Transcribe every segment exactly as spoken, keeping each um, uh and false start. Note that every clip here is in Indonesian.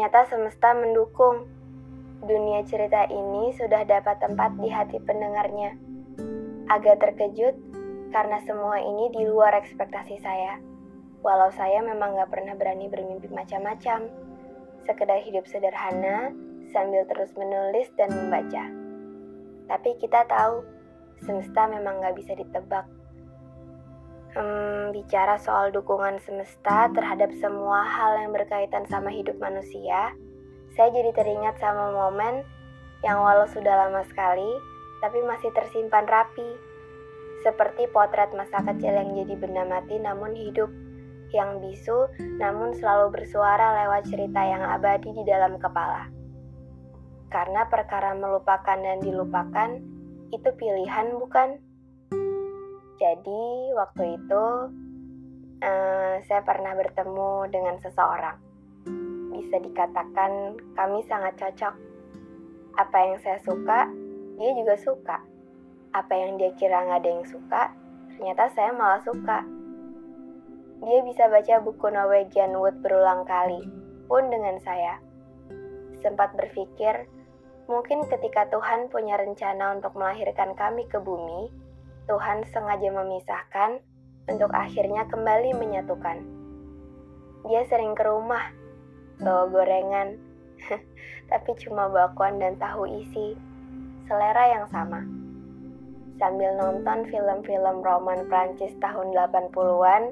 Ternyata semesta mendukung. Dunia cerita ini sudah dapat tempat di hati pendengarnya. Agak terkejut karena semua ini di luar ekspektasi saya. Walau saya memang gak pernah berani bermimpi macam-macam. Sekedar hidup sederhana sambil terus menulis dan membaca. Tapi kita tahu, semesta memang gak bisa ditebak. Hmm, bicara soal dukungan semesta terhadap semua hal yang berkaitan sama hidup manusia, saya jadi teringat sama momen yang walau sudah lama sekali, tapi masih tersimpan rapi. Seperti potret masa kecil yang jadi benda mati namun hidup, yang bisu namun selalu bersuara lewat cerita yang abadi di dalam kepala. Karena perkara melupakan dan dilupakan, itu pilihan bukan? Jadi, waktu itu eh, saya pernah bertemu dengan seseorang. Bisa dikatakan kami sangat cocok. Apa yang saya suka, dia juga suka. Apa yang dia kira nggak ada yang suka, ternyata saya malah suka. Dia bisa baca buku Norwegian Wood berulang kali, pun dengan saya. Sempat berpikir, mungkin ketika Tuhan punya rencana untuk melahirkan kami ke bumi, Tuhan sengaja memisahkan untuk akhirnya kembali menyatukan. Dia sering ke rumah, bawa gorengan, tapi cuma bakwan dan tahu isi, selera yang sama. Sambil nonton film-film roman Prancis tahun delapan puluhan,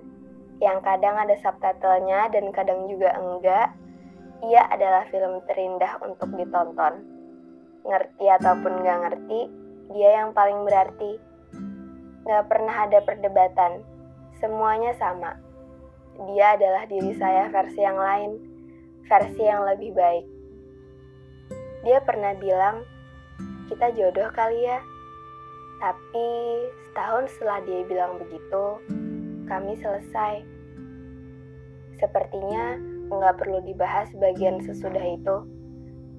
yang kadang ada subtitlenya dan kadang juga enggak, ia adalah film terindah untuk ditonton. Ngerti ataupun gak ngerti, dia yang paling berarti. Gak pernah ada perdebatan, semuanya sama. Dia adalah diri saya versi yang lain, versi yang lebih baik. Dia pernah bilang, kita jodoh kali ya. Tapi setahun setelah dia bilang begitu, kami selesai. Sepertinya gak perlu dibahas bagian sesudah itu.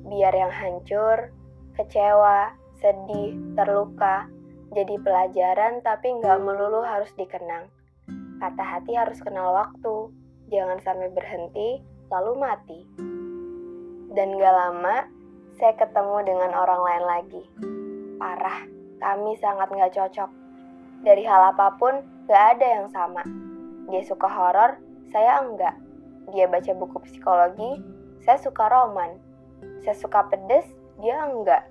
Biar yang hancur, kecewa, sedih, terluka, jadi pelajaran tapi nggak melulu harus dikenang. Kata hati harus kenal waktu, jangan sampai berhenti, lalu mati. Dan nggak lama, saya ketemu dengan orang lain lagi. Parah, kami sangat nggak cocok. Dari hal apapun, nggak ada yang sama. Dia suka horor, saya enggak. Dia baca buku psikologi, saya suka roman. Saya suka pedes, dia enggak.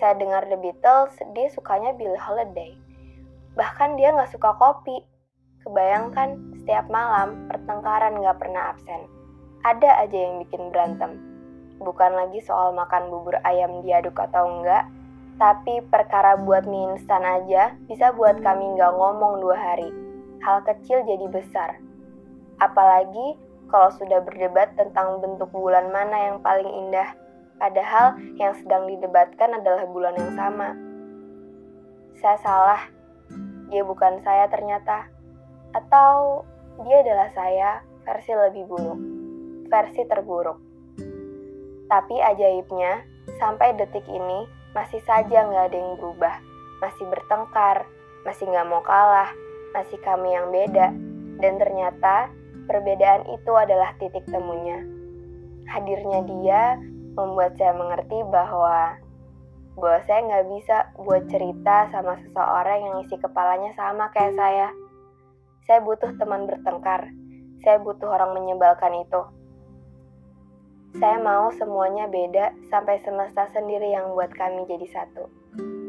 Saya dengar The Beatles, dia sukanya Billie Holiday. Bahkan dia gak suka kopi. Kebayangkan, setiap malam pertengkaran gak pernah absen. Ada aja yang bikin berantem. Bukan lagi soal makan bubur ayam diaduk atau enggak, tapi perkara buat mie instan aja bisa buat kami gak ngomong dua hari. Hal kecil jadi besar. Apalagi kalau sudah berdebat tentang bentuk bulan mana yang paling indah. Padahal yang sedang didebatkan adalah bulan yang sama. Saya salah, dia bukan saya ternyata. Atau dia adalah saya versi lebih buruk, versi terburuk. Tapi ajaibnya, sampai detik ini masih saja gak ada yang berubah. Masih bertengkar, masih gak mau kalah, masih kami yang beda. Dan ternyata perbedaan itu adalah titik temunya. Hadirnya dia membuat saya mengerti bahwa bahwa saya nggak bisa buat cerita sama seseorang yang isi kepalanya sama kayak saya. Saya butuh teman bertengkar. Saya butuh orang menyebalkan itu. Saya mau semuanya beda sampai semesta sendiri yang buat kami jadi satu.